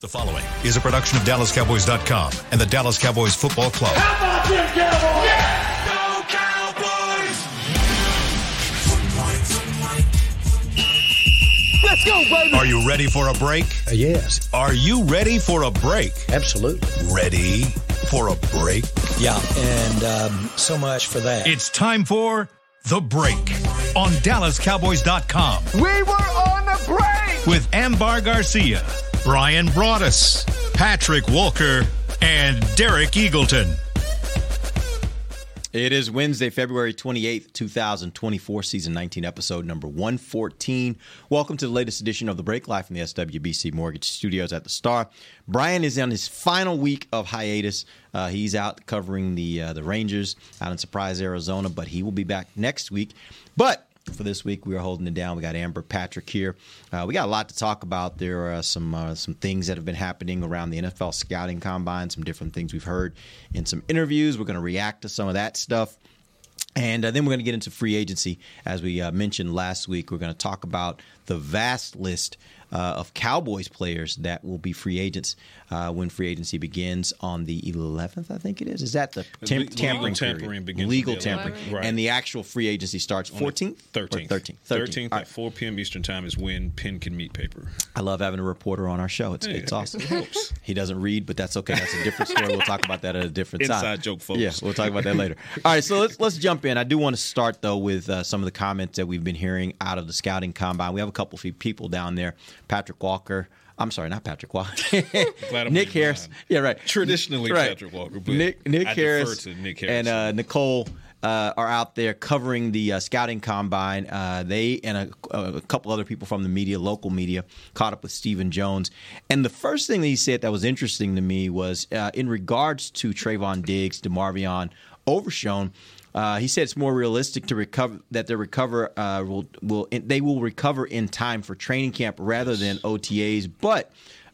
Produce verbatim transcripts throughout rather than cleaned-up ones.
The following is a production of Dallas Cowboys dot com and the Dallas Cowboys Football Club. How about them Cowboys? Yeah! Go Cowboys! Let's go, baby! Are you ready for a break? Uh, yes. Are you ready for a break? Absolutely. Ready for a break? Yeah, and um, so much for that. It's time for The Break on Dallas Cowboys dot com. We were on the break! With Ambar Garcia, Brian Broaddus, Patrick Walker, and Derek Eagleton. It is Wednesday, February twenty-eighth, twenty twenty-four, season nineteen, episode number one fourteen. Welcome to the latest edition of The Break, live from the S W B C Mortgage Studios at the Star. Brian is on his final week of hiatus. Uh, he's out covering the uh, the Rangers out in Surprise, Arizona, but he will be back next week. But for this week, we are holding it down. We got Amber Patrick here. Uh, we got a lot to talk about. There are some uh, some things that have been happening around the N F L scouting combine, some different things we've heard in some interviews. We're going to react to some of that stuff. And uh, then we're going to get into free agency. As we uh, mentioned last week, we're going to talk about the vast list Uh, of Cowboys players that will be free agents uh, when free agency begins on the eleventh, I think it is. Is that the temp- legal tampering tampering begins legal tampering, right. And the actual free agency starts fourteenth? thirteenth. thirteenth. thirteenth. thirteenth at right. four p.m. Eastern time is when pen can meet paper. I love having a reporter on our show. It's, yeah, it's awesome. It he doesn't read, but that's okay. That's a different story. We'll talk about that at a different Inside time. Inside joke, folks. Yeah, we'll talk about that later. All right, so let's let's jump in. I do want to start, though, with uh, some of the comments that we've been hearing out of the scouting combine. We have a couple of people down there. Patrick Walker. I'm sorry, not Patrick Walker. Nick Harris. Mine. Yeah, right. Traditionally, right. Patrick Walker. But Nick, Nick, I Harris defer to Nick Harris and uh, Nicole uh, are out there covering the uh, scouting combine. Uh, they and a, a couple other people from the media, local media, caught up with Stephen Jones. And the first thing that he said that was interesting to me was uh, in regards to Trayvon Diggs, DeMarvion Overshown. Uh, he said it's more realistic to recover that they recover uh, will will they will recover in time for training camp rather than O T As. But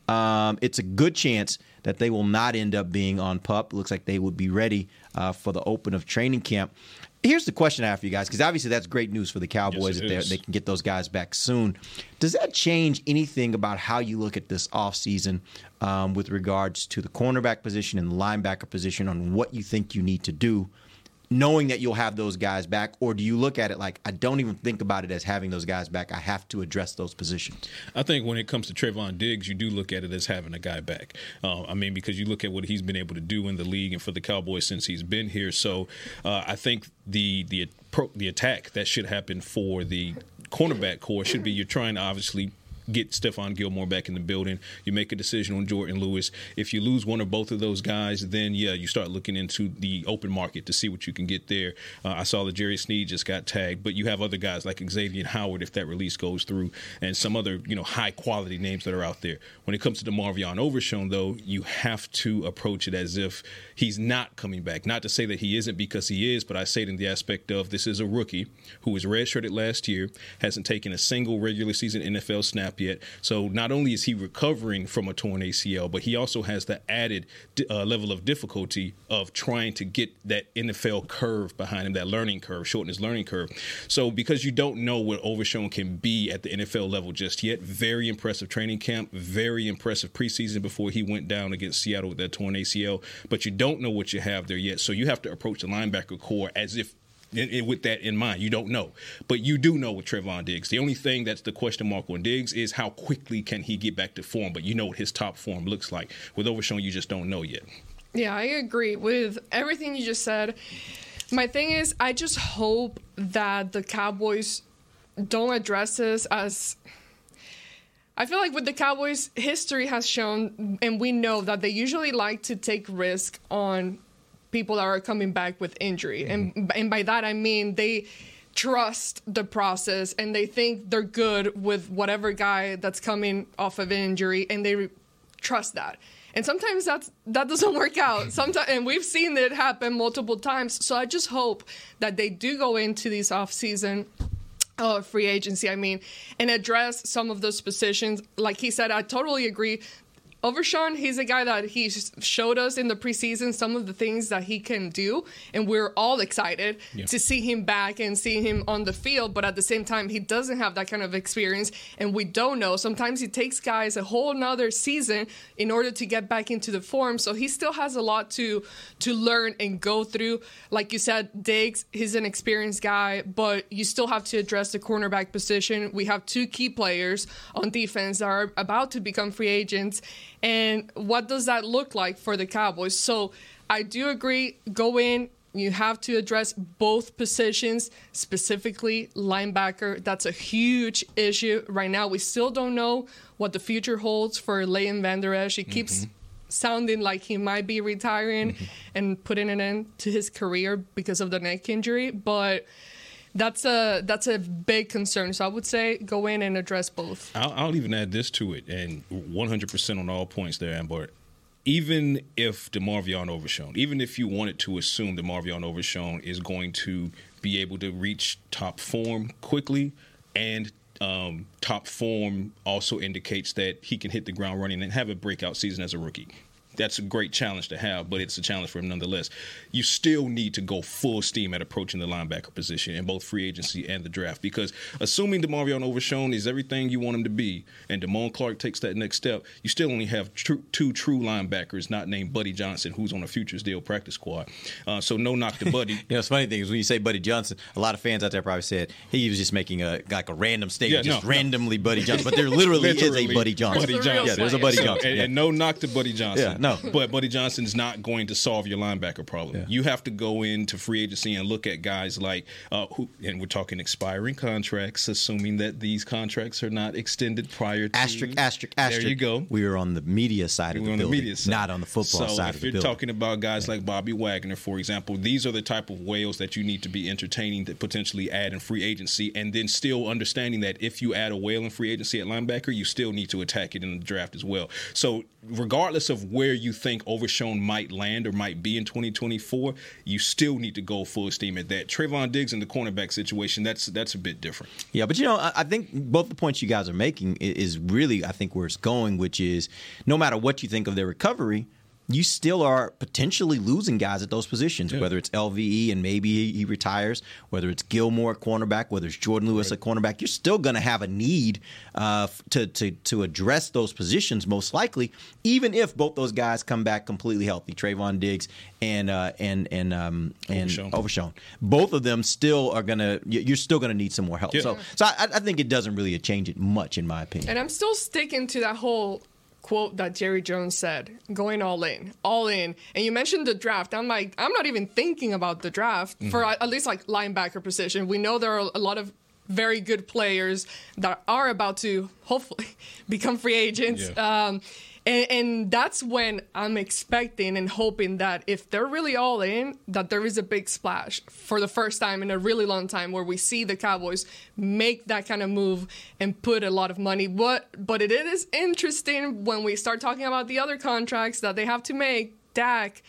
um, it's a good chance that they will not end up being on PUP. Looks like they would be ready uh, for the open of training camp. Here's the question I have for you guys, because obviously that's great news for the Cowboys yes, that they can get those guys back soon. Does that change anything about how you look at this offseason um, with regards to the cornerback position and the linebacker position on what you think you need to do? Knowing that you'll have those guys back, or do you look at it like, I don't even think about it as having those guys back, I have to address those positions? I think when it comes to Trayvon Diggs, you do look at it as having a guy back. Uh, I mean, because you look at what he's been able to do in the league and for the Cowboys since he's been here. So uh, I think the, the, the attack that should happen for the cornerback core should be you're trying to obviously – get Stephon Gilmore back in the building. You make a decision on Jordan Lewis. If you lose one or both of those guys, then, yeah, you start looking into the open market to see what you can get there. Uh, I saw that Jerry Sneed just got tagged, but you have other guys like Xavien Howard if that release goes through and some other, you know, high-quality names that are out there. When it comes to DeMarvion Overshown, though, you have to approach it as if he's not coming back. Not to say that he isn't, because he is, but I say it in the aspect of this is a rookie who was redshirted last year, hasn't taken a single regular season N F L snap yet. So not only is he recovering from a torn A C L, but he also has the added uh, level of difficulty of trying to get that N F L curve behind him, that learning curve, shorten his learning curve. So because you don't know what Overshown can be at the N F L level just yet, very impressive training camp, very impressive preseason before he went down against Seattle with that torn A C L, but you don't know what you have there yet. So you have to approach the linebacker core as if It, it, with that in mind. You don't know. But you do know with Trayvon Diggs. The only thing that's the question mark on Diggs is how quickly can he get back to form. But you know what his top form looks like. With Overshown, you just don't know yet. Yeah, I agree with everything you just said. My thing is, I just hope that the Cowboys don't address this as... I feel like with the Cowboys, history has shown, and we know that they usually like to take risk on people that are coming back with injury. And and by that, I mean they trust the process and they think they're good with whatever guy that's coming off of injury, and they re- trust that. And sometimes that's, that doesn't work out. Sometimes, and we've seen it happen multiple times. So I just hope that they do go into this offseason uh, free agency, I mean, and address some of those positions. Like he said, I totally agree. Overshown, he's a guy that he showed us in the preseason some of the things that he can do, and we're all excited yeah. to see him back and see him on the field, but at the same time, he doesn't have that kind of experience, and we don't know. Sometimes it takes guys a whole nother season in order to get back into the form, so he still has a lot to, to learn and go through. Like you said, Diggs, he's an experienced guy, but you still have to address the cornerback position. We have two key players on defense that are about to become free agents. And what does that look like for the Cowboys? So I do agree, go in. You have to address both positions, specifically linebacker. That's a huge issue right now. We still don't know what the future holds for Leighton Van Der Esch. He mm-hmm. keeps sounding like he might be retiring mm-hmm. and putting an end to his career because of the neck injury. But that's a that's a big concern. So I would say go in and address both. I'll, I'll even add this to it, and one hundred percent on all points there, Amber. Even if DeMarvion Overshown, even if you wanted to assume DeMarvion Overshown is going to be able to reach top form quickly, and um, top form also indicates that he can hit the ground running and have a breakout season as a rookie. That's a great challenge to have, but it's a challenge for him nonetheless. You still need to go full steam at approaching the linebacker position in both free agency and the draft, because assuming DeMarvion Overshown is everything you want him to be and DeMarvion Clark takes that next step, you still only have tr- two true linebackers not named Buddy Johnson, who's on a Futures Deal practice squad. Uh, so no knock to Buddy. You know, it's funny thing is when you say Buddy Johnson, a lot of fans out there probably said he was just making a like a random statement, yeah, just no, randomly no. Buddy Johnson. But there literally, literally is a Buddy Johnson. Buddy Johnson. Yeah, there's a Buddy Johnson. And, yeah. and no knock to Buddy Johnson. Yeah. No, but Buddy Johnson's not going to solve your linebacker problem. Yeah. You have to go into free agency and look at guys like uh, who, and we're talking expiring contracts, assuming that these contracts are not extended prior to asterisk, asterisk, asterisk. There you go. We are on the media side of the building, not on the football side of the building. So if you're talking about guys yeah. like Bobby Wagner, for example, these are the type of whales that you need to be entertaining that potentially add in free agency, and then still understanding that if you add a whale in free agency at linebacker, you still need to attack it in the draft as well. So regardless of where you think Overshown might land or might be in twenty twenty-four, you still need to go full steam at that. Trayvon Diggs in the cornerback situation, that's that's a bit different. Yeah, but, you know, I, I think both the points you guys are making is really, I think, where it's going, which is no matter what you think of their recovery, you still are potentially losing guys at those positions, yeah. whether it's L V E and maybe he retires, whether it's Gilmore at cornerback, whether it's Jordan Lewis right. at cornerback. You're still going to have a need uh, to, to to address those positions most likely, even if both those guys come back completely healthy, Trayvon Diggs and uh, and and um, and Overshown. Overshown. Both of them still are going to – you're still going to need some more help. Yeah. So so I, I think it doesn't really change it much, in my opinion. And I'm still sticking to that whole – quote that Jerry Jones said, going all in, all in. And you mentioned the draft. I'm like, I'm not even thinking about the draft mm-hmm. for at least like linebacker position. We know there are a lot of very good players that are about to hopefully become free agents. Yeah. Um, and, and that's when I'm expecting and hoping that if they're really all in, that there is a big splash for the first time in a really long time where we see the Cowboys make that kind of move and put a lot of money. But, but it is interesting when we start talking about the other contracts that they have to make. Dak,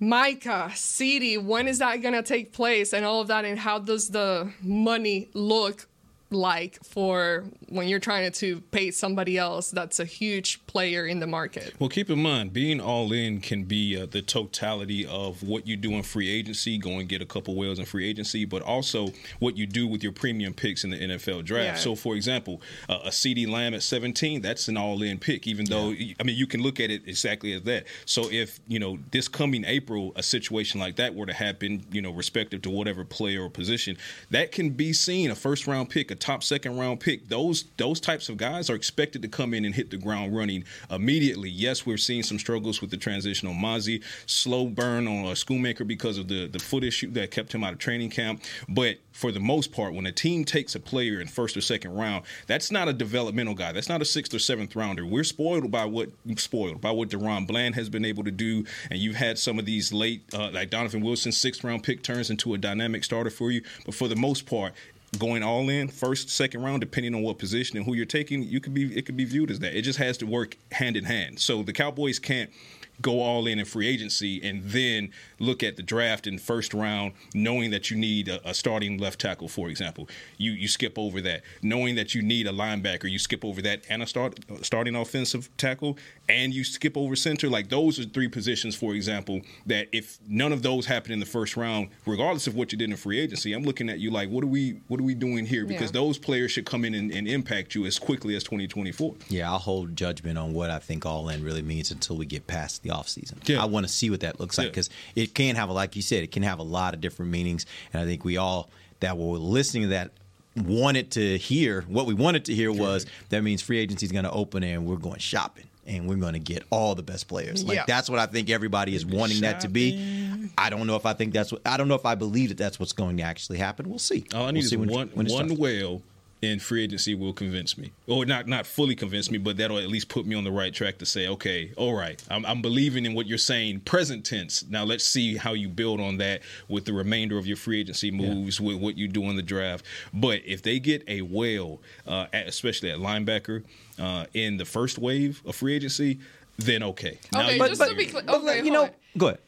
Micah, CeeDee, when is that going to take place and all of that, and how does the money look like for when you're trying to pay somebody else that's a huge player in the market? Well, keep in mind, being all in can be uh, the totality of what you do in free agency, go and get a couple whales in free agency, but also what you do with your premium picks in the N F L draft. Yeah. So, for example, uh, a CeeDee Lamb at seventeen, that's an all-in pick, even though, yeah. I mean, you can look at it exactly as that. So if, you know, this coming April, a situation like that were to happen, you know, respective to whatever player or position, that can be seen, a first-round pick, a top second round pick, those those types of guys are expected to come in and hit the ground running immediately. Yes, we're seeing some struggles with the transition on Mazi, slow burn on a Schoolmaker because of the, the foot issue that kept him out of training camp. But for the most part, when a team takes a player in first or second round, that's not a developmental guy. That's not a sixth or seventh rounder. We're spoiled by what spoiled by what DaRon Bland has been able to do. And you've had some of these late, uh, like Donovan Wilson's sixth round pick turns into a dynamic starter for you. But for the most part, going all in first, second round, depending on what position and who you're taking, you could be it could be viewed as that. It just has to work hand in hand. So the Cowboys can't go all in in free agency and then look at the draft in first round, knowing that you need a, a starting left tackle, for example. You you skip over that. Knowing that you need a linebacker, you skip over that and a start, starting offensive tackle, and you skip over center. Like, those are three positions, for example, that if none of those happen in the first round, regardless of what you did in free agency, I'm looking at you like, what are we what are we doing here? Because yeah. those players should come in and, and impact you as quickly as twenty twenty-four. Yeah, I'll hold judgment on what I think all in really means until we get past the offseason. Yeah. I want to see what that looks like, because yeah. it can have, like you said, it can have a lot of different meanings. And I think we all that were listening to that wanted to hear what we wanted to hear was yeah. that means free agency is going to open and we're going shopping. And we're going to get all the best players. Like, yeah. that's what I think everybody is wanting Shopping. that to be. I don't know if I think that's what – I don't know if I believe that that's what's going to actually happen. We'll see. All I need we'll is when one, it, when one whale in free agency will convince me. Or not not fully convince me, but that'll at least put me on the right track to say, okay, all right, I'm, I'm believing in what you're saying, present tense. Now let's see how you build on that with the remainder of your free agency moves, yeah. with what you do in the draft. But if they get a whale, uh, at, especially at linebacker, Uh, in the first wave of free agency, then okay. Okay, now, just but, to be clear, okay, but, you know, on. go ahead.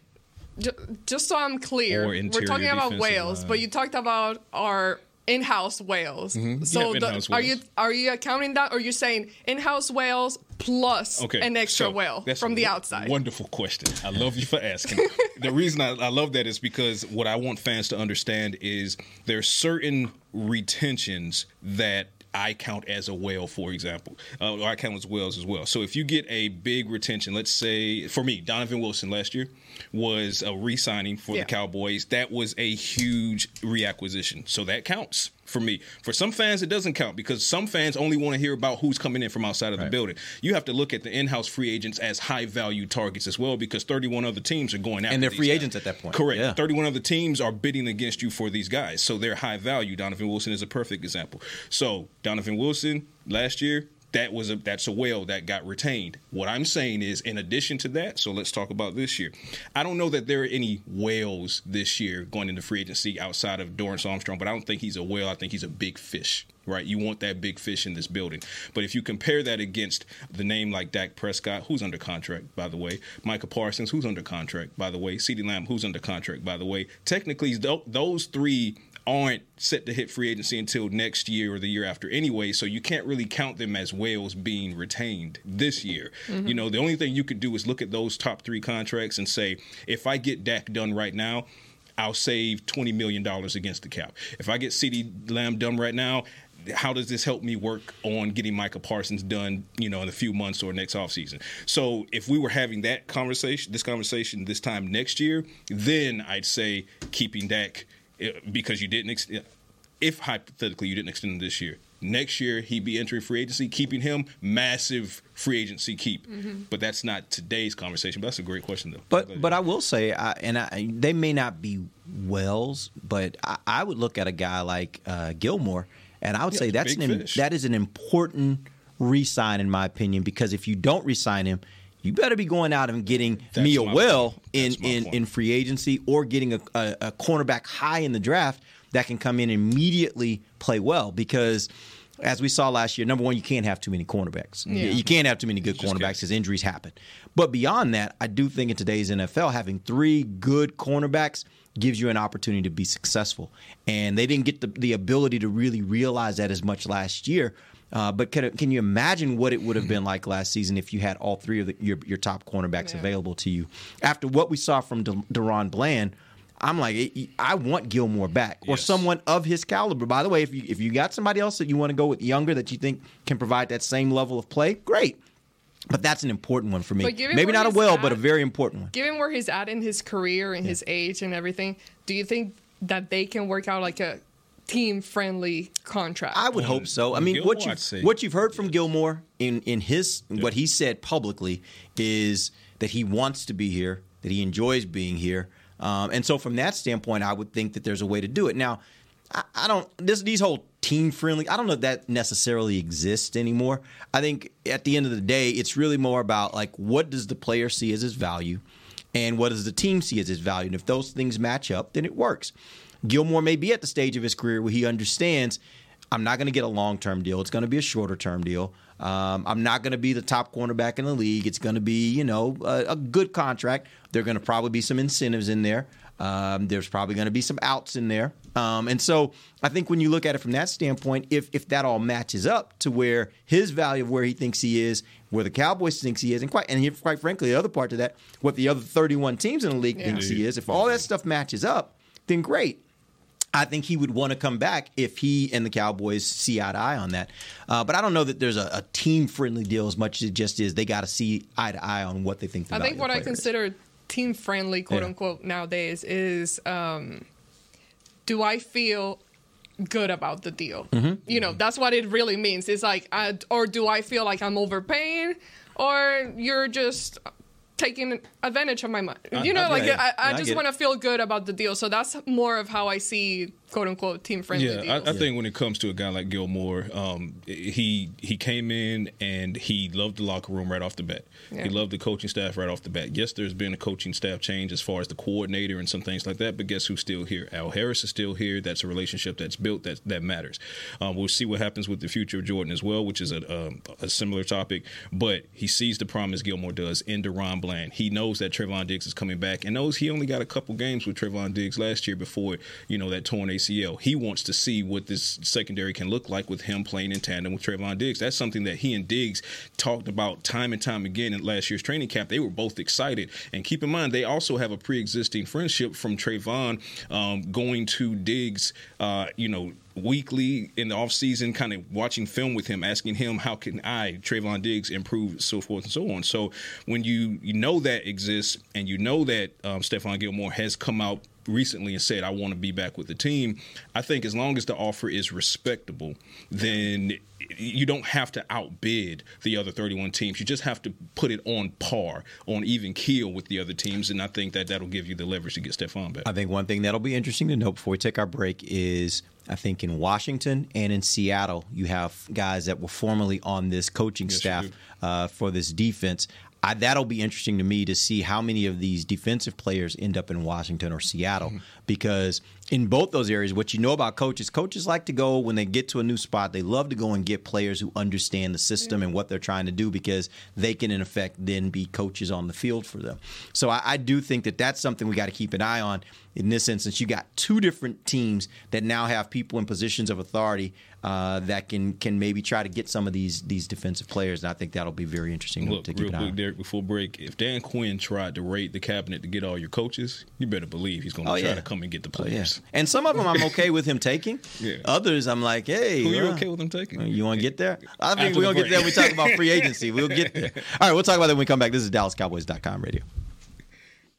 Just, just so I'm clear, we're talking about whales, line. but you talked about our in-house whales. Mm-hmm. So yeah, the, in-house are whales. you are you accounting that, or are you saying in-house whales plus okay, an extra so whale from the outside? Wonderful question. I love you for asking. The reason I, I love that is because what I want fans to understand is there are certain retentions that I count as a whale, for example, uh, or I count as whales as well. So if you get a big retention, let's say, for me, Donovan Wilson last year was a re-signing for yeah. the Cowboys. That was a huge reacquisition. So that counts for me. For some fans, it doesn't count, because some fans only want to hear about who's coming in from outside of right. the building. You have to look at the in-house free agents as high-value targets as well, because thirty-one other teams are going after And they're free guys. agents at that point. Correct. Yeah. thirty-one other teams are bidding against you for these guys, so they're high-value. Donovan Wilson is a perfect example. So Donovan Wilson last year, that was a that's a whale that got retained. What I'm saying is, in addition to that, so let's talk about this year. I don't know that there are any whales this year going into free agency outside of Dorrance Armstrong, but I don't think he's a whale. I think he's a big fish, right? You want that big fish in this building. But if you compare that against the name like Dak Prescott, who's under contract, by the way, Micah Parsons, who's under contract, by the way, CeeDee Lamb, who's under contract, by the way, technically those three aren't set to hit free agency until next year or the year after anyway, so you can't really count them as whales being retained this year. Mm-hmm. You know, the only thing you could do is look at those top three contracts and say, if I get Dak done right now, I'll save twenty million dollars against the cap. If I get CeeDee Lamb done right now, how does this help me work on getting Micah Parsons done, you know, in a few months or next offseason? So if we were having that conversation, this conversation this time next year, then I'd say keeping Dak. Because you didn't, ex- if hypothetically you didn't extend him this year, next year he'd be entering free agency. Keeping him, massive free agency keep. Mm-hmm. But that's not today's conversation. But that's a great question, though. But but I will say, I, and I, they may not be whales, but I, I would look at a guy like uh, Gilmore, and I would yeah, say that's an fish. that is an important re-sign, in my opinion, because if you don't re-sign him, you better be going out and getting That's me a well in, in, in free agency, or getting a, a, a cornerback high in the draft that can come in and immediately play well. Because as we saw last year, number one, you can't have too many cornerbacks. Yeah. You can't have too many good cornerbacks because injuries happen. But beyond that, I do think in today's N F L, having three good cornerbacks gives you an opportunity to be successful. And they didn't get the, the ability to really realize that as much last year. Uh, but can, can you imagine what it would have been like last season if you had all three of the, your, your top cornerbacks yeah. available to you? After what we saw from De, DaRon Bland, I'm like, I want Gilmore back, or yes. someone of his caliber. By the way, if you if you got somebody else that you want to go with younger that you think can provide that same level of play, great. But that's an important one for me. Maybe not a well, at, but a very important one. Given where he's at in his career and yeah. his age and everything, do you think that they can work out like a team-friendly contract? I would hope so. I mean, Gilmore, what you've, what you've heard from yes. Gilmore in, in his yeah. what he said publicly is that he wants to be here, that he enjoys being here. Um, and so from that standpoint, I would think that there's a way to do it. Now, I, I don't – this these whole team-friendly – I don't know if that necessarily exists anymore. I think at the end of the day, it's really more about, like, what does the player see as his value and what does the team see as his value? And if those things match up, then it works. Gilmore may be at the stage of his career where he understands, I'm not going to get a long-term deal. It's going to be a shorter-term deal. Um, I'm not going to be the top cornerback in the league. It's going to be, you know, a, a good contract. There are going to probably be some incentives in there. Um, there's probably going to be some outs in there. Um, and so I think when you look at it from that standpoint, if if that all matches up to where his value of where he thinks he is, where the Cowboys thinks he is, and quite and quite frankly, the other part to that, what the other thirty-one teams in the league yeah. thinks he is, if all that stuff matches up, then great. I think he would want to come back if he and the Cowboys see eye to eye on that. Uh, but I don't know that there's a, a team-friendly deal as much as it just is. They got to see eye to eye on what they think the I think what I consider is. Team-friendly, quote-unquote, yeah. nowadays is um, do I feel good about the deal? Mm-hmm. You know, mm-hmm. that's what it really means. It's like, I, or do I feel like I'm overpaying, or you're just taking advantage of my money. You know, I, I, like I, I, I just want to feel good about the deal. So that's more of how I see, quote unquote, team friendly. Yeah, deals. I, I yeah. think when it comes to a guy like Gilmore, um, he he came in and he loved the locker room right off the bat. Yeah. He loved the coaching staff right off the bat. Yes, there's been a coaching staff change as far as the coordinator and some things like that. But guess who's still here? Al Harris is still here. That's a relationship that's built that that matters. Um, we'll see what happens with the future of Jordan as well, which is a, um, a similar topic. But he sees the promise Gilmore does in DaRon Bland. He knows that Trayvon Diggs is coming back and knows he only got a couple games with Trayvon Diggs last year before, you know, that torn A C L. He wants to see what this secondary can look like with him playing in tandem with Trayvon Diggs. That's something that he and Diggs talked about time and time again in last year's training camp. They were both excited. And keep in mind, they also have a pre-existing friendship from Trayvon um, going to Diggs, uh, you know, weekly in the offseason, kind of watching film with him, asking him, how can I, Trayvon Diggs, improve, so forth and so on. So when you, you know that exists and you know that um, Stephon Gilmore has come out recently and said, I want to be back with the team, I think as long as the offer is respectable, then you don't have to outbid the other thirty-one teams. You just have to put it on par, on even keel with the other teams, and I think that that'll give you the leverage to get Stephon back. I think one thing that'll be interesting to note before we take our break is I think in Washington and in Seattle, you have guys that were formerly on this coaching yes, staff uh, for this defense. I, that'll be interesting to me to see how many of these defensive players end up in Washington or Seattle, mm-hmm. because in both those areas, what you know about coaches, coaches like to go when they get to a new spot, they love to go and get players who understand the system mm-hmm. and what they're trying to do because they can, in effect, then be coaches on the field for them. So I, I do think that that's something we got to keep an eye on. In this instance, you got two different teams that now have people in positions of authority uh, that can can maybe try to get some of these these defensive players, and I think that'll be very interesting Look, to keep an eye on. Real quick, Derek, before break, if Dan Quinn tried to raid the cabinet to get all your coaches, you better believe he's going to oh, try yeah. to come and get the players. Oh, yeah. And some of them I'm okay with him taking. yeah. Others I'm like, hey. Who are you uh, okay with him taking? You want to get there? I think we're going to get there when we talk about free agency. We'll get there. All right, we'll talk about that when we come back. This is Dallas Cowboys dot com radio.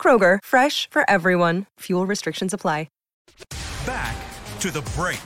Kroger, fresh for everyone. Fuel restrictions apply. Back to the break.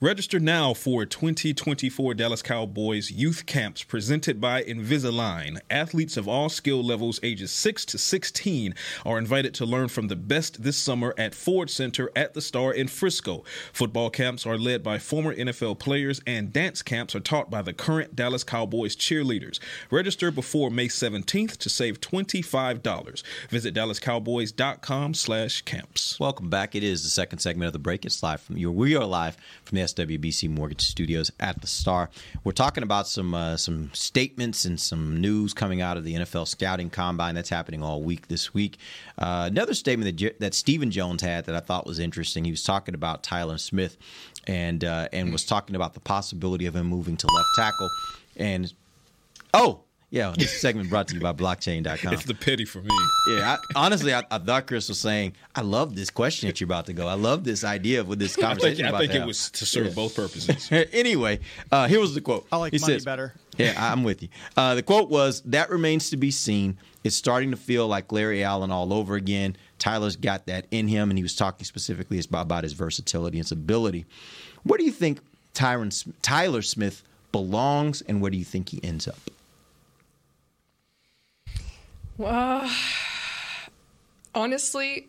Register now for twenty twenty-four Dallas Cowboys youth camps presented by Invisalign. Athletes of all skill levels, ages six to sixteen, are invited to learn from the best this summer at Ford Center at the Star in Frisco. Football camps are led by former N F L players, and dance camps are taught by the current Dallas Cowboys cheerleaders. Register before May seventeenth to save twenty-five dollars. Visit Dallas Cowboys dot com slash camps. Welcome back. It is the second segment of the break. It's live from you. We are live from the S W B C Mortgage Studios at the Star. We're talking about some uh, some statements and some news coming out of the N F L Scouting Combine that's happening all week this week. Uh, another statement that J- that Stephen Jones had that I thought was interesting. He was talking about Tyler Smith and uh, and was talking about the possibility of him moving to left tackle. And oh. Yeah, this segment brought to you by blockchain dot com. It's the pity for me. Yeah, I, honestly, I, I thought Chris was saying, I love this question that you're about to go. I love this idea of what this conversation I think, about I think it have. was to serve yeah. both purposes. Anyway, uh, here was the quote. I like he money says, better. Yeah, I'm with you. Uh, the quote was, "That remains to be seen. It's starting to feel like Larry Allen all over again. Tyler's got that in him," and he was talking specifically about his versatility and his ability. Where do you think Tyron, Tyler Smith belongs, and where do you think he ends up? Well, honestly,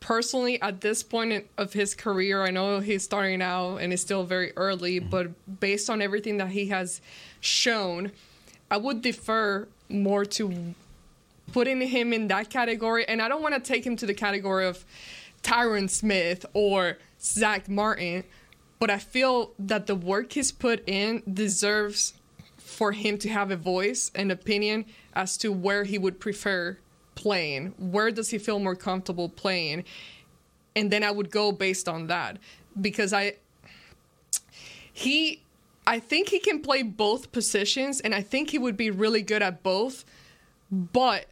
personally, at this point of his career, I know he's starting out and it's still very early, but based on everything that he has shown, I would defer more to putting him in that category. And I don't want to take him to the category of Tyron Smith or Zach Martin, but I feel that the work he's put in deserves for him to have a voice and opinion as to where he would prefer playing. Where does he feel more comfortable playing? And then I would go based on that, because I he I think he can play both positions, and I think he would be really good at both. But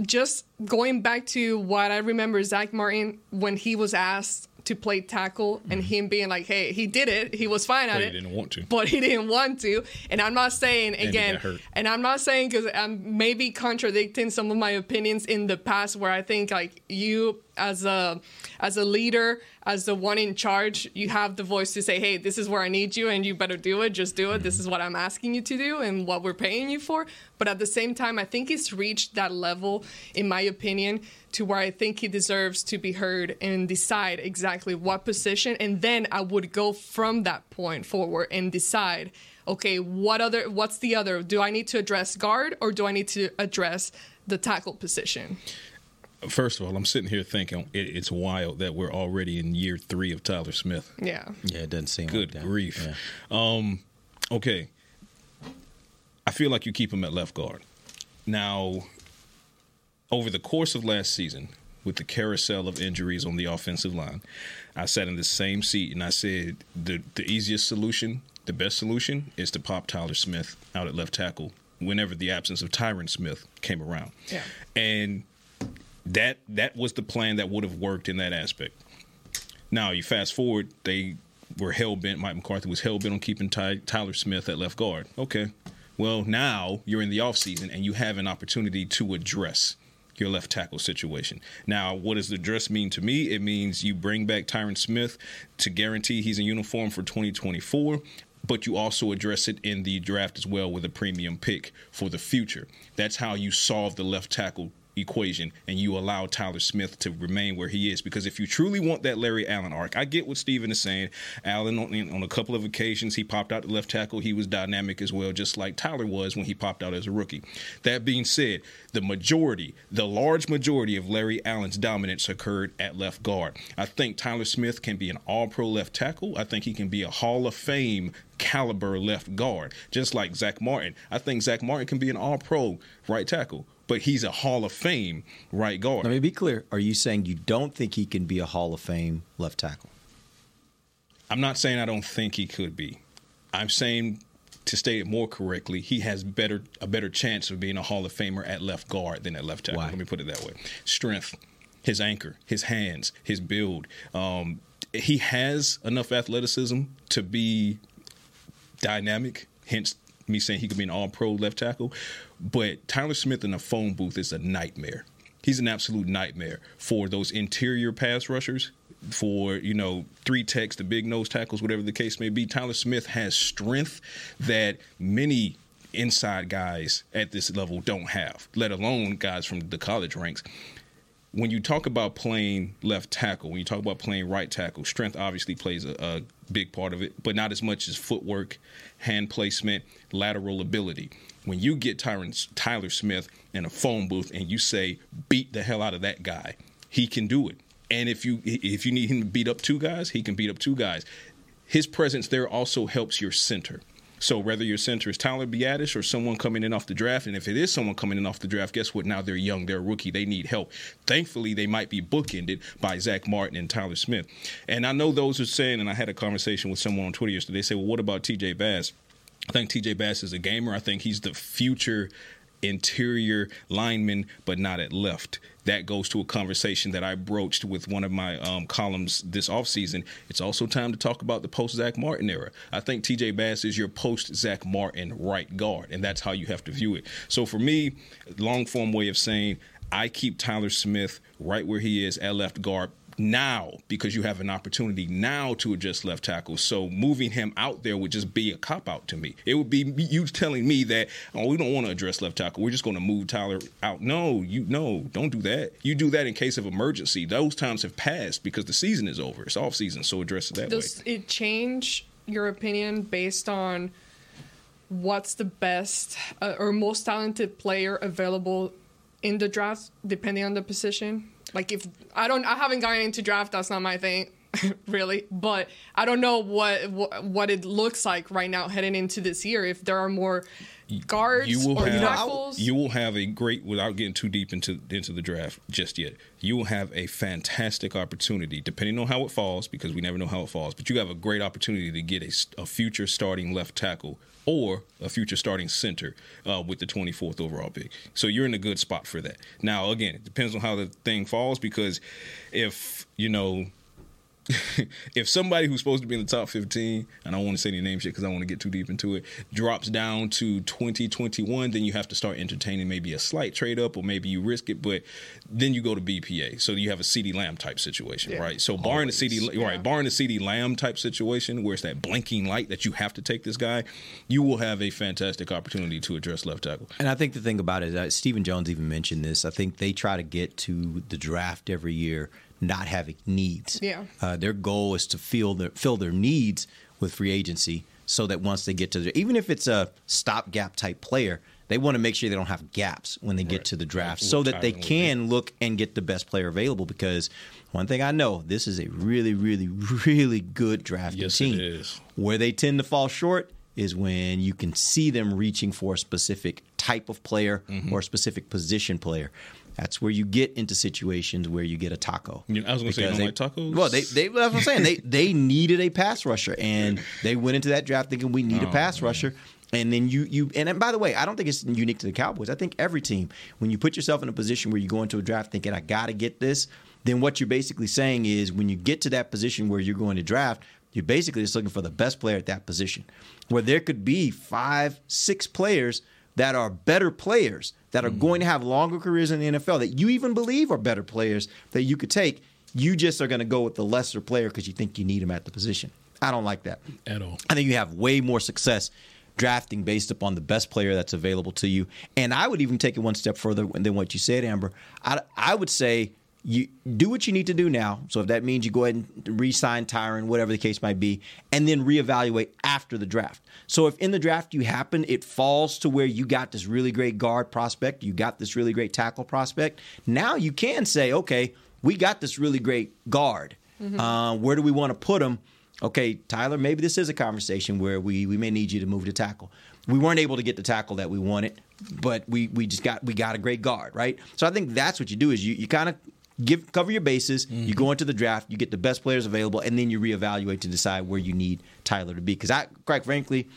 just going back to what I remember Zach Martin when he was asked to play tackle, and him being like, hey, he did it. He was fine at but he it. He didn't want to. But he didn't want to. And I'm not saying, again, and, and I'm not saying, because I'm maybe contradicting some of my opinions in the past, where I think, like, you as a as a leader, as the one in charge, you have the voice to say, hey, this is where I need you, and you better do it. Just do it. Mm-hmm. This is what I'm asking you to do and what we're paying you for. But at the same time, I think he's reached that level, in my opinion, to where I think he deserves to be heard and decide exactly what position. And then I would go from that point forward and decide, okay, what other, what's the other? Do I need to address guard, or do I need to address the tackle position? First of all, I'm sitting here thinking it, it's wild that we're already in year three of Tyler Smith. Yeah. Yeah, it doesn't seem good like that. Grief. Yeah. Um, okay. I feel like you keep him at left guard. Now, over the course of last season, with the carousel of injuries on the offensive line, I sat in the same seat and I said the, the easiest solution, the best solution, is to pop Tyler Smith out at left tackle whenever the absence of Tyron Smith came around. Yeah. And That that was the plan that would have worked in that aspect. Now, you fast forward, they were hell-bent. Mike McCarthy was hell-bent on keeping Ty, Tyler Smith at left guard. Okay, well, now you're in the offseason and you have an opportunity to address your left tackle situation. Now, what does the address mean to me? It means you bring back Tyron Smith to guarantee he's in uniform for twenty twenty-four. but you also address it in the draft as well with a premium pick for the future. That's how you solve the left tackle equation, and you allow Tyler Smith to remain where he is. Because if you truly want that Larry Allen arc, I get what Steven is saying. Allen, on, on a couple of occasions, he popped out the left tackle. He was dynamic as well, just like Tyler was when he popped out as a rookie. That being said, the majority, the large majority of Larry Allen's dominance occurred at left guard. I think Tyler Smith can be an all-pro left tackle. I think he can be a Hall of Fame caliber left guard, just like Zach Martin. I think Zach Martin can be an all-pro right tackle. But he's a Hall of Fame right guard. Let me be clear. Are you saying you don't think he can be a Hall of Fame left tackle? I'm not saying I don't think he could be. I'm saying, to state it more correctly, he has better a better chance of being a Hall of Famer at left guard than at left tackle. Why? Let me put it that way. Strength, his anchor, his hands, his build. Um, he has enough athleticism to be dynamic, hence me saying he could be an all-pro left tackle. But Tyler Smith in a phone booth is a nightmare. He's an absolute nightmare for those interior pass rushers, for, you know, three techs, the big nose tackles, whatever the case may be. Tyler Smith has strength that many inside guys at this level don't have, let alone guys from the college ranks. When you talk about playing left tackle, when you talk about playing right tackle, strength obviously plays a, a big part of it, but not as much as footwork, hand placement, lateral ability. When you get Tyron, Tyler Smith in a phone booth and you say, beat the hell out of that guy, he can do it. And if you if you need him to beat up two guys, he can beat up two guys. His presence there also helps your center. So whether your center is Tyler Biadasz or someone coming in off the draft, and if it is someone coming in off the draft, guess what? Now they're young, they're a rookie, they need help. Thankfully, they might be bookended by Zach Martin and Tyler Smith. And I know those who are saying, and I had a conversation with someone on Twitter yesterday, they say, well, what about T J. Bass? I think T J. Bass is a gamer. I think he's the future interior lineman, but not at left. That goes to a conversation that I broached with one of my um, columns this offseason. It's also time to talk about the post-Zach Martin era. I think T J. Bass is your post-Zach Martin right guard, and that's how you have to view it. So for me, long-form way of saying I keep Tyler Smith right where he is at left guard now, because you have an opportunity now to adjust left tackle. So moving him out there would just be a cop-out to me. It would be you telling me that, oh, we don't want to address left tackle. We're just going to move Tyler out. No, you no, don't do that. You do that in case of emergency. Those times have passed because the season is over. It's off season, so address it that way. Does it change your opinion based on what's the best uh, or most talented player available in the draft, depending on the position? Like, if I don't, I haven't gotten into draft. That's not my thing, really. But I don't know what, what what it looks like right now heading into this year. If there are more guards you will or have, tackles, you will have a great. Without getting too deep into into the draft just yet, you will have a fantastic opportunity, depending on how it falls, because we never know how it falls. But you have a great opportunity to get a, a future starting left tackle or a future starting center uh, with the twenty-fourth overall pick. So you're in a good spot for that. Now, again, it depends on how the thing falls, because if, you know, if somebody who's supposed to be in the top fifteen, and I don't want to say any name shit because I want to get too deep into it, drops down to twenty, twenty-one, then you have to start entertaining maybe a slight trade up, or maybe you risk it, but then you go to B P A. So you have a CeeDee Lamb type situation, yeah. right? So barring the CeeDee, yeah. right, barring the CeeDee Lamb type situation where it's that blinking light that you have to take this guy, you will have a fantastic opportunity to address left tackle. And I think the thing about it, uh, Stephen Jones even mentioned this, I think they try to get to the draft every year not having needs. Yeah. Uh, their goal is to fill their, fill their needs with free agency, so that once they get to the, even if it's a stopgap type player, they want to make sure they don't have gaps when they right. get to the draft, so that they can look and get the best player available. Because one thing I know, this is a really, really, really good drafting yes, team. It is. Where they tend to fall short is when you can see them reaching for a specific type of player mm-hmm. or a specific position player. That's where you get into situations where you get a taco. I was going to say, you don't they, like tacos? Well, they, they, that's what I'm saying. They they needed a pass rusher, and they went into that draft thinking we need oh, a pass man. rusher. And then you, you – and by the way, I don't think it's unique to the Cowboys. I think every team, when you put yourself in a position where you go into a draft thinking, I got to get this, then what you're basically saying is when you get to that position where you're going to draft, you're basically just looking for the best player at that position, where there could be five, six players that are better players, that are mm-hmm. going to have longer careers in the N F L, that you even believe are better players that you could take. You just are going to go with the lesser player because you think you need him at the position. I don't like that at all. I think you have way more success drafting based upon the best player that's available to you. And I would even take it one step further than what you said, Amber. I, I would say you do what you need to do now. So if that means you go ahead and re-sign Tyron, whatever the case might be, and then reevaluate after the draft. So if in the draft you happen, it falls to where you got this really great guard prospect, you got this really great tackle prospect, now you can say, okay, we got this really great guard. Mm-hmm. Uh, where do we want to put him? Okay, Tyler, maybe this is a conversation where we, we may need you to move to tackle. We weren't able to get the tackle that we wanted, but we we just got we got a great guard, right? So I think that's what you do is you, you kind of give cover your bases, mm-hmm. you go into the draft, you get the best players available, and then you reevaluate to decide where you need Tyler to be. Because I, quite frankly,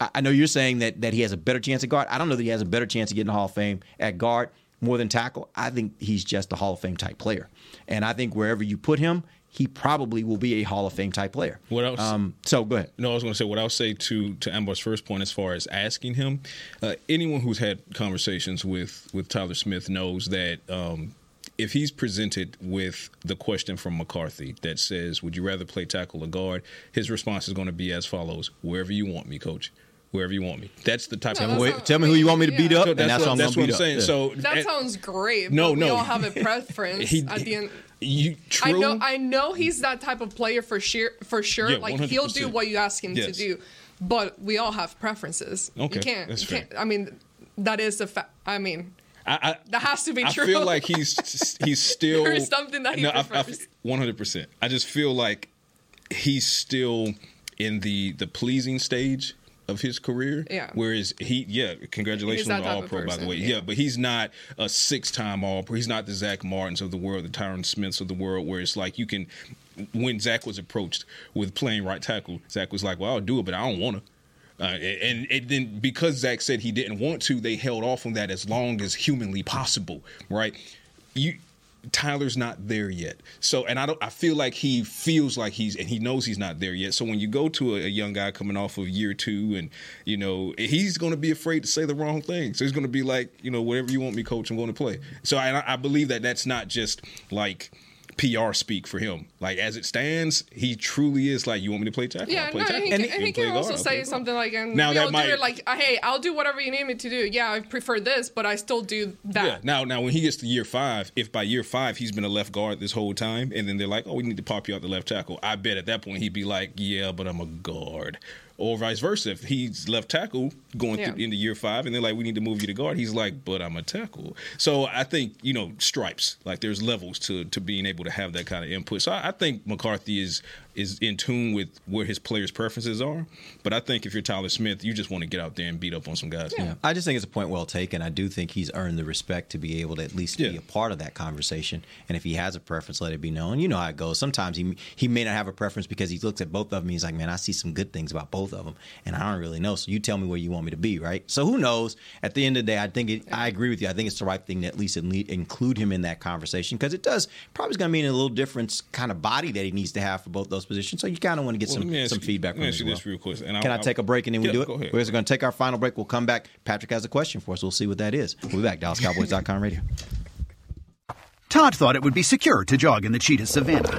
I, I know you're saying that that he has a better chance at guard. I don't know that he has a better chance of getting the Hall of Fame at guard more than tackle. I think he's just a Hall of Fame type player. And I think wherever you put him, he probably will be a Hall of Fame type player. What else? Um, so go ahead. No, I was going to say what I'll say to to Amber's first point as far as asking him. Uh, anyone who's had conversations with with Tyler Smith knows that um, if he's presented with the question from McCarthy that says, "Would you rather play tackle or guard?" his response is going to be as follows: "Wherever you want me, coach. Wherever you want me." That's the type no, of... Tell me, how, tell me who you want me to yeah. beat up, so that's and that's what, what I'm going to beat saying. Up. So, that and, sounds great, no, no. we all have a preference he, at the end. You, true. I know, I know he's that type of player for sure. For sure. Yeah, like, he'll do what you ask him yes. to do. But we all have preferences. Okay, you can't, that's fair. Can't, I mean, that is a fact. I mean... I, I, that has to be true. I feel like he's he's still... There's something that he no, prefers. I, I, one hundred percent. I just feel like he's still in the the pleasing stage of his career, yeah. Whereas he, yeah, congratulations on the All-Pro, by the way. Yeah. yeah, but he's not a six-time All-Pro. He's not the Zach Martins of the world, the Tyron Smiths of the world, where it's like you can, when Zach was approached with playing right tackle, Zach was like, well, I'll do it, but I don't want to. Uh, and, and then because Zach said he didn't want to, they held off on that as long as humanly possible, right? You... Tyler's not there yet. So, and I don't, I feel like he feels like he's, and he knows he's not there yet. So when you go to a, a young guy coming off of year two and, you know, he's going to be afraid to say the wrong thing. So he's going to be like, you know, whatever you want me, coach, I'm going to play. So I, I believe that that's not just like P R speak for him. Like, as it stands, he truly is like, you want me to play tackle? Yeah, I'll play no, tackle. And he can, and and he can also guard, say something like, and now that might, like, hey, I'll do whatever you need me to do. Yeah, I prefer this, but I still do that. Yeah. Now, now when he gets to year five, if by year five he's been a left guard this whole time, and then they're like, oh, we need to pop you out the left tackle, I bet at that point he'd be like, yeah, but I'm a guard. Or vice versa, if he's left tackle going yeah. through into year five, and they're like, we need to move you to guard, he's like, but I'm a tackle. So I think, you know, stripes, like there's levels to to being able to have that kind of input. So I, I think McCarthy is is in tune with where his players' preferences are. But I think if you're Tyler Smith, you just want to get out there and beat up on some guys. Yeah. Yeah. I just think it's a point well taken. I do think he's earned the respect to be able to at least yeah. be a part of that conversation. And if he has a preference, let it be known. You know how it goes. Sometimes he he may not have a preference because he looks at both of them. He's like, man, I see some good things about both of them, and I don't really know. So you tell me where you want me to be, right? So who knows? At the end of the day, I think it, I agree with you. I think it's the right thing to at least include him in that conversation because it does probably is going to mean a little different kind of body that he needs to have for both those positions. So you kind of want to get well, some, some you, feedback from him as well. This real quick. And Can I, I take a break and then yeah, we do it? Go ahead. We're going to take our final break. We'll come back. Patrick has a question for us. We'll see what that is. We'll be back. Dallas Cowboys dot com radio. Todd thought it would be secure to jog in the cheetah savannah.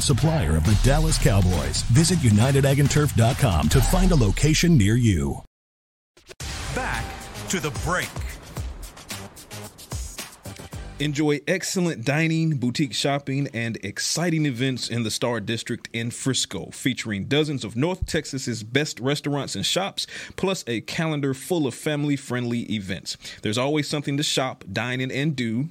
supplier of the Dallas Cowboys. Visit united ag and turf dot com to find a location near you. Back to the break. Enjoy excellent dining, boutique shopping, and exciting events in the Star District in Frisco, featuring dozens of North Texas's best restaurants and shops, plus a calendar full of family-friendly events. There's always something to shop, dine in, and do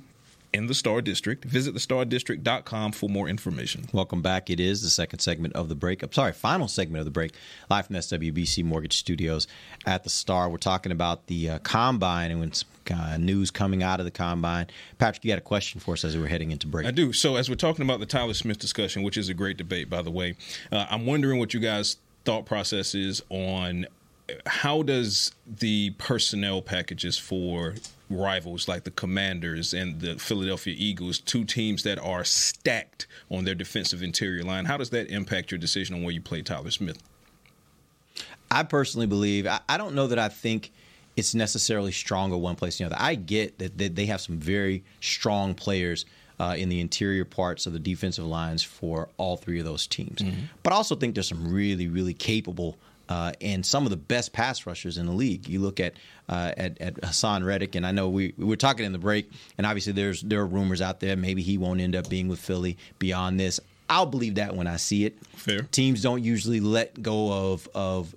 in the Star District. Visit the star district dot com for more information. Welcome back. It is the second segment of the break. I'm sorry, final segment of the break, live from S W B C Mortgage Studios at the Star. We're talking about the uh, Combine and when some uh, news coming out of the Combine. Patrick, you got a question for us as we're heading into break. I do. So as we're talking about the Tyler Smith discussion, which is a great debate, by the way, uh, I'm wondering what you guys' thought process is on how does the personnel packages for rivals like the Commanders and the Philadelphia Eagles, two teams that are stacked on their defensive interior line, how does that impact your decision on where you play Tyler Smith? I personally believe, I, I don't know that I think it's necessarily stronger one place than the other. I get that they, they have some very strong players uh, in the interior parts of the defensive lines for all three of those teams. Mm-hmm. But I also think there's some really, really capable Uh, and some of the best pass rushers in the league. You look at uh, at, at Hassan Reddick, and I know we, we were talking in the break, and obviously there's there are rumors out there maybe he won't end up being with Philly beyond this. I'll believe that when I see it. Fair. Teams don't usually let go of of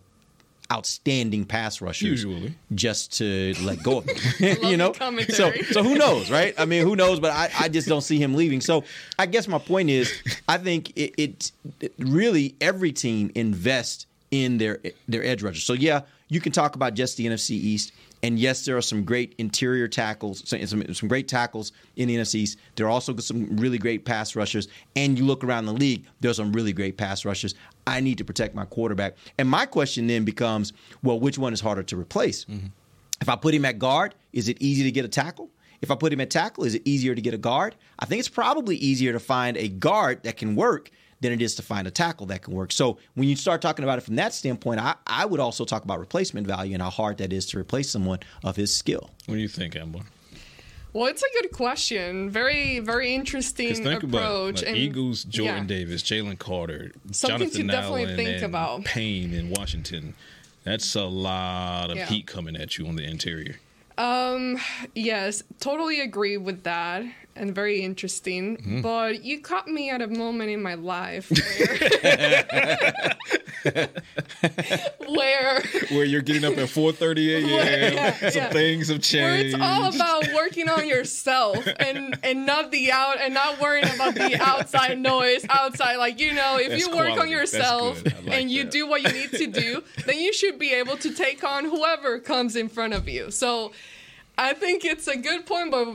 outstanding pass rushers usually just to let go of them. You know, so so who knows, right? I mean, who knows? But I, I just don't see him leaving. So I guess my point is, I think it, it, it really every team invests in their their edge rushers. So, yeah, you can talk about just the N F C East, and yes, there are some great interior tackles, some, some great tackles in the N F C East. There are also some really great pass rushers, and you look around the league, there's some really great pass rushers. I need to protect my quarterback. And my question then becomes, well, which one is harder to replace? Mm-hmm. If I put him at guard, is it easy to get a tackle? If I put him at tackle, is it easier to get a guard? I think it's probably easier to find a guard that can work than it is to find a tackle that can work. So when you start talking about it from that standpoint, I, I would also talk about replacement value and how hard that is to replace someone of his skill. What do you think, Amber? Well, it's a good question. Very, very interesting think approach. About, like, and Eagles, Jordan yeah. Davis, Jalen Carter, something Jonathan Nyland, think and about. Payne in Washington. That's a lot of yeah. heat coming at you on the interior. Um. Yes, totally agree with that, and very interesting. Mm-hmm. But you caught me at a moment in my life where, where, where you're getting up at four thirty a.m. Yeah, some yeah. things have changed. Where it's all about working on yourself and, and not the out and not worrying about the outside noise outside. Like, you know, if That's you work quality. on yourself like and you that. do what you need to do, then you should be able to take on whoever comes in front of you. So I think it's a good point, but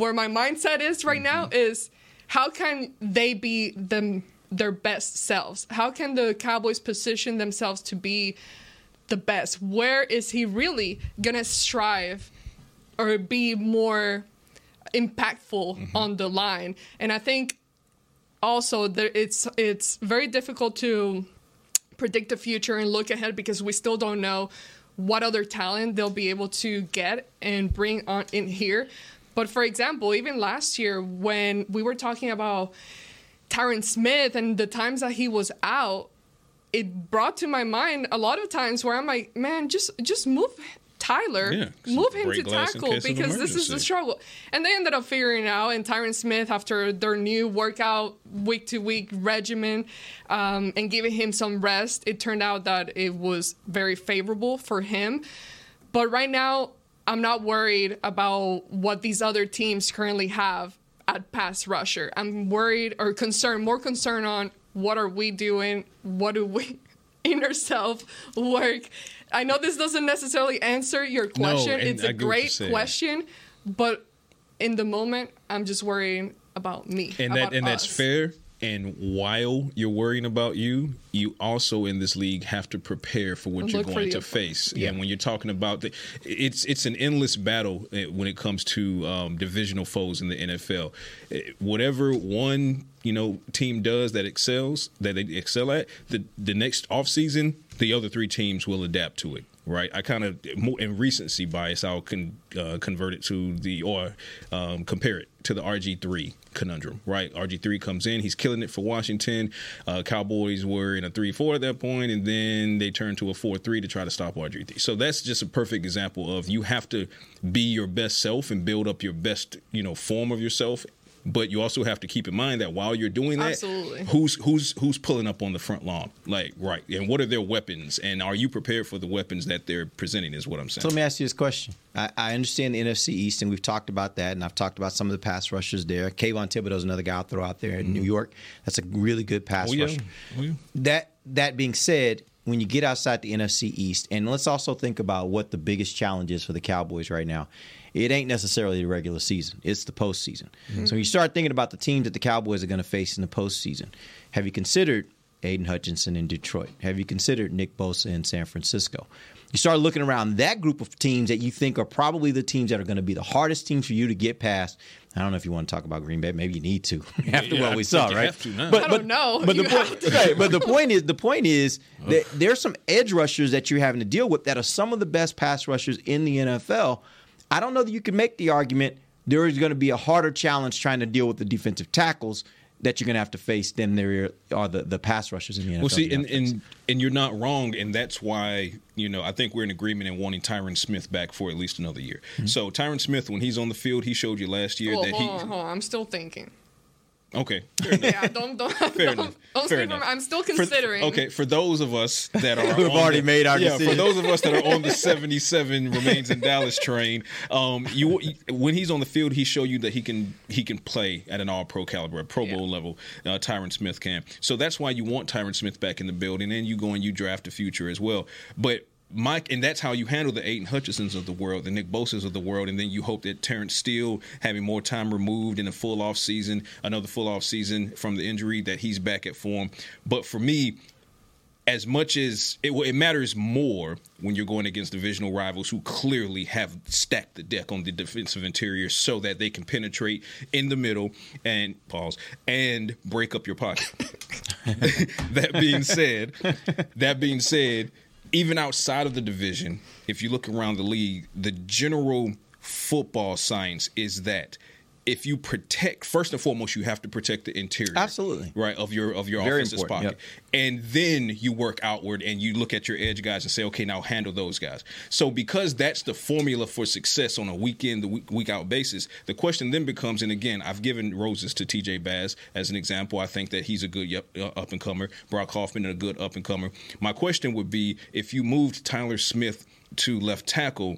where my mindset is right now is how can they be them, their best selves? How can the Cowboys position themselves to be the best? Where is he really going to strive or be more impactful mm-hmm. on the line? And I think also there, it's it's very difficult to predict the future and look ahead because we still don't know what other talent they'll be able to get and bring on in here. But for example, even last year when we were talking about Tyron Smith and the times that he was out, it brought to my mind a lot of times where I'm like, man, just just move Tyler, yeah, move him to tackle because this is the struggle. And they ended up figuring out, and Tyron Smith, after their new workout week-to-week regimen um, and giving him some rest, it turned out that it was very favorable for him. But right now, I'm not worried about what these other teams currently have at pass rusher. I'm worried or concerned, more concerned on what are we doing, what do we inner self work. I know this doesn't necessarily answer your question. No, it's a great question, but in the moment, I'm just worrying about me. And that, and that's fair. And while you're worrying about you, you also in this league have to prepare for what you're going to face. Yeah. And when you're talking about the, it's it's an endless battle when it comes to um, divisional foes in the N F L. Whatever one you know team does that excels, that they excel at, the the next offseason, the other three teams will adapt to it. Right, I kind of in recency bias, I'll con, uh, convert it to the or um, compare it to the R G three conundrum. Right, R G three comes in, he's killing it for Washington. Uh, Cowboys were in a three four at that point, and then they turned to a four three to try to stop R G three. So that's just a perfect example of you have to be your best self and build up your best, you know, form of yourself. But you also have to keep in mind that while you're doing that, Absolutely. who's who's who's pulling up on the front lawn? Like, right. And what are their weapons? And are you prepared for the weapons that they're presenting is what I'm saying. So let me ask you this question. I, I understand the N F C East, and we've talked about that, and I've talked about some of the pass rushers there. Kayvon Thibodeau's another guy I'll throw out there in mm-hmm. New York. That's a really good pass oh, yeah. rusher. Oh, yeah. That That being said, when you get outside the N F C East, and let's also think about what the biggest challenge is for the Cowboys right now. It ain't necessarily the regular season. It's the postseason. Mm-hmm. So when you start thinking about the teams that the Cowboys are going to face in the postseason, have you considered Aiden Hutchinson in Detroit? Have you considered Nick Bosa in San Francisco? You start looking around that group of teams that you think are probably the teams that are going to be the hardest teams for you to get past. I don't know if you want to talk about Green Bay. Maybe you need to after yeah, what I we saw, right? Have to, no. but, but, I don't know. But the, point, right, but the point is, the point is that there's some edge rushers that you're having to deal with that are some of the best pass rushers in the N F L. I don't know that you can make the argument there is going to be a harder challenge trying to deal with the defensive tackles that you're going to have to face than there are the, the pass rushers in the N F L. Well, see, and, and, and you're not wrong, and that's why, you know, I think we're in agreement in wanting Tyron Smith back for at least another year. Mm-hmm. So Tyron Smith, when he's on the field, he showed you last year well, that hold he on, – hold on, I'm still thinking. Okay. Yeah, don't don't, Fair don't, enough. don't Fair enough. I'm still considering. For, okay, for those of us that are we've already the, made our yeah, decision. For those of us that are on the seventy-seven remains in Dallas train, um, you when he's on the field, he show you that he can he can play at an All-Pro caliber, a Pro yeah. Bowl level. Uh, Tyron Smith can. So that's why you want Tyron Smith back in the building, and you go and you draft the future as well. But Mike, and that's how you handle the Aiden Hutchinsons of the world, the Nick Bosa's of the world, and then you hope that Terrence Steele, having more time removed in a full off season, another full off season from the injury, that he's back at form. But for me, as much as it, it matters more when you're going against divisional rivals who clearly have stacked the deck on the defensive interior so that they can penetrate in the middle and pause and break up your pocket. that being said, that being said. Even outside of the division, if you look around the league, the general football science is that if you protect, first and foremost, you have to protect the interior, absolutely, right, of your of your Very offensive important. pocket, yep. and then you work outward and you look at your edge guys and say, okay, now handle those guys. So because that's the formula for success on a week in, the week, week out basis, the question then becomes, and again, I've given roses to T J. Bass as an example. I think that he's a good up and comer. Brock Hoffman, a good up and comer. My question would be, if you moved Tyler Smith to left tackle.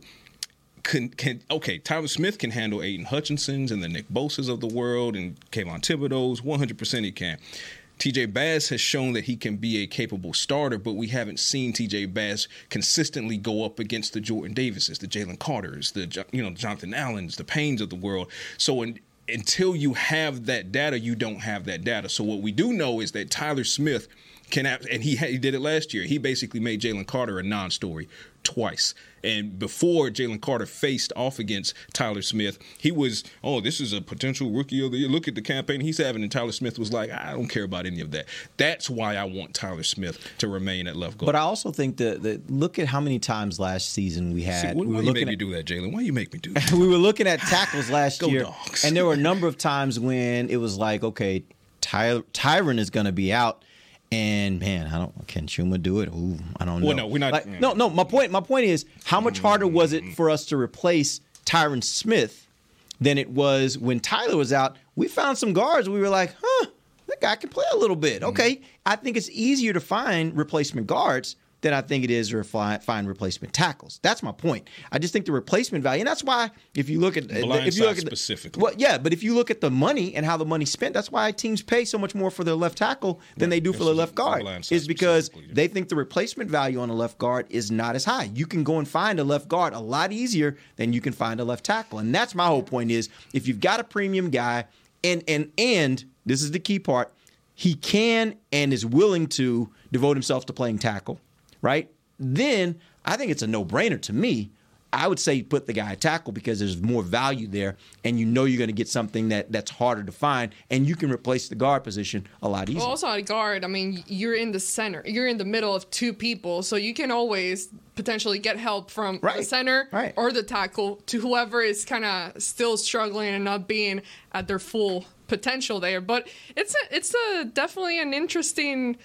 Can, can, okay, Tyler Smith can handle Aiden Hutchinson's and the Nick Bosa's of the world and Kayvon Thibodeau's. one hundred percent he can. T J. Bass has shown that he can be a capable starter, but we haven't seen T J. Bass consistently go up against the Jordan Davises, the Jalen Carters, the you know Jonathan Nyland's, the Paynes of the world. So in, until you have that data, you don't have that data. So what we do know is that Tyler Smith can, and he, he did it last year. He basically made Jalen Carter a non-story twice. And before Jalen Carter faced off against Tyler Smith, he was, oh, this is a potential rookie of the year. Look at the campaign he's having. And Tyler Smith was like, I don't care about any of that. That's why I want Tyler Smith to remain at left guard. But I also think that, that look at how many times last season we had. See, why we why you make at, me do that, Jalen? Why you make me do that? We were looking at tackles last year. Dogs. And there were a number of times when it was like, okay, Ty- Tyron is going to be out. And man, I don't. Can Chuma do it? Ooh, I don't know. Well, no, we're not. Like, mm. No, no. My point. My point is, how much harder was it for us to replace Tyron Smith than it was when Tyler was out? We found some guards. We were like, huh, that guy can play a little bit. Okay, mm. I think it's easier to find replacement guards than I think it is to find replacement tackles. That's my point. I just think the replacement value, and that's why if you look at Blind if you look at the, specifically, well, yeah, but if you look at the money and how the money's spent, that's why teams pay so much more for their left tackle than right. they do for their left guard. Is because they think the replacement value on a left guard is not as high. You can go and find a left guard a lot easier than you can find a left tackle, and that's my whole point. Is if you've got a premium guy, and and and this is the key part, he can and is willing to devote himself to playing tackle. Right? Then I think it's a no-brainer to me. I would say put the guy at tackle because there's more value there, and you know you're going to get something that, that's harder to find, and you can replace the guard position a lot easier. Well, also on guard, I mean, you're in the center. You're in the middle of two people, so you can always potentially get help from right. the center right. or the tackle to whoever is kind of still struggling and not being at their full potential there. But it's a, it's a definitely an interesting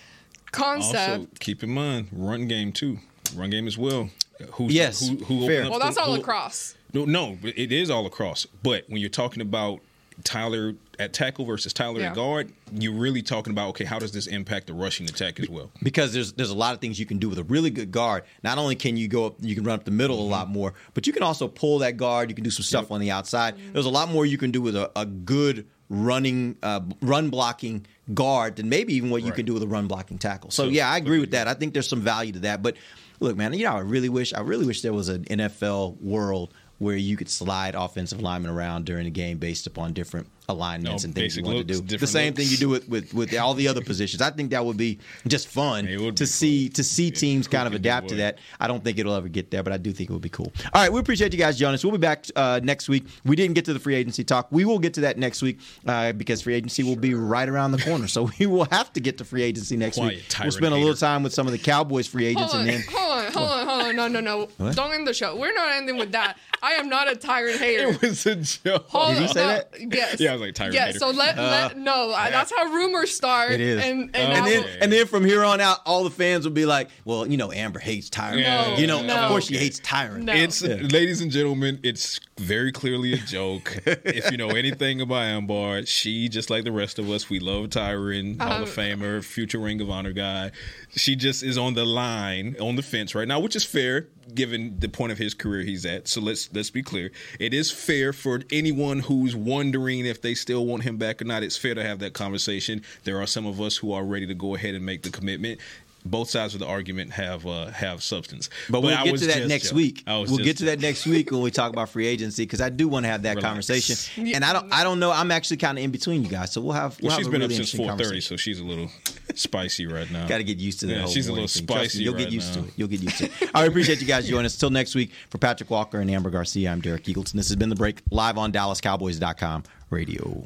concept. Also, keep in mind, run game too. Run game as well. Who's, yes. Who, who Fair. Well, that's the, all who, across. No, no, it is all across. But when you're talking about Tyler at tackle versus Tyler yeah. at guard, you're really talking about, okay, how does this impact the rushing attack as well? Because there's there's a lot of things you can do with a really good guard. Not only can you go up, you can run up the middle mm-hmm. a lot more, but you can also pull that guard. You can do some stuff yep. on the outside. Mm-hmm. There's a lot more you can do with a, a good running, uh, run blocking guard than maybe even what you right. can do with a run blocking tackle. So, so yeah, I agree with that. I think there's some value to that. But look, man, you know, I really wish, I really wish there was an N F L world where you could slide offensive linemen around during the game based upon different alignments no, and things you want looks, to do. The same looks. Thing you do with, with, with all the other positions. I think that would be just fun to be see cool. to see teams yeah, kind of adapt to that. I don't think it'll ever get there, but I do think it would be cool. All right, we appreciate you guys joining us. We'll be back uh, next week. We didn't get to the free agency talk. We will get to that next week uh, because free agency sure. will be right around the corner. So we will have to get to free agency next Quiet, week. We'll spend a little time with some of the Cowboys free agents. Hold and on, then hold on, hold on, hold on. No, no, no. What? Don't end the show. We're not ending with that. I am not a Tyrant hater. It was a joke. Hold Did you on, say no, that? Yes. Yeah. I was like Tyrant yeah, hater. So let, uh, let no, yeah. that's how rumors start. It is, and and, and then would, and then from here on out, all the fans will be like, well, you know, Amber hates Tyrant. No, you know, no, of course okay. she hates Tyrant. No. It's yeah. ladies and gentlemen, it's very clearly a joke. If you know anything about Amber, she just like the rest of us, we love Tyrant, Hall um, of Famer, future Ring of Honor guy. She just is on the line, on the fence right now, which is fair given the point of his career he's at. So let's let's be clear. It is fair for anyone who's wondering if they still want him back or not. It's fair to have that conversation. There are some of us who are ready to go ahead and make the commitment. Both sides of the argument have uh, have substance. But, but we'll I get to that next joking. Week. We'll get to that next week when we talk about free agency because I do want to have that Relax. Conversation. Yeah. And I don't I don't know. I'm actually kind of in between you guys. So we'll have we'll, well she's have been really up since four thirty, so she's a little spicy right now. Got to get used to that. Yeah, whole she's a little thing. Spicy You'll right get used now. To it. You'll get used to it. I appreciate you guys joining us. Till next week, for Patrick Walker and Amber Garcia, I'm Derek Eagleton. This has been The Break, live on Dallas Cowboys dot com radio.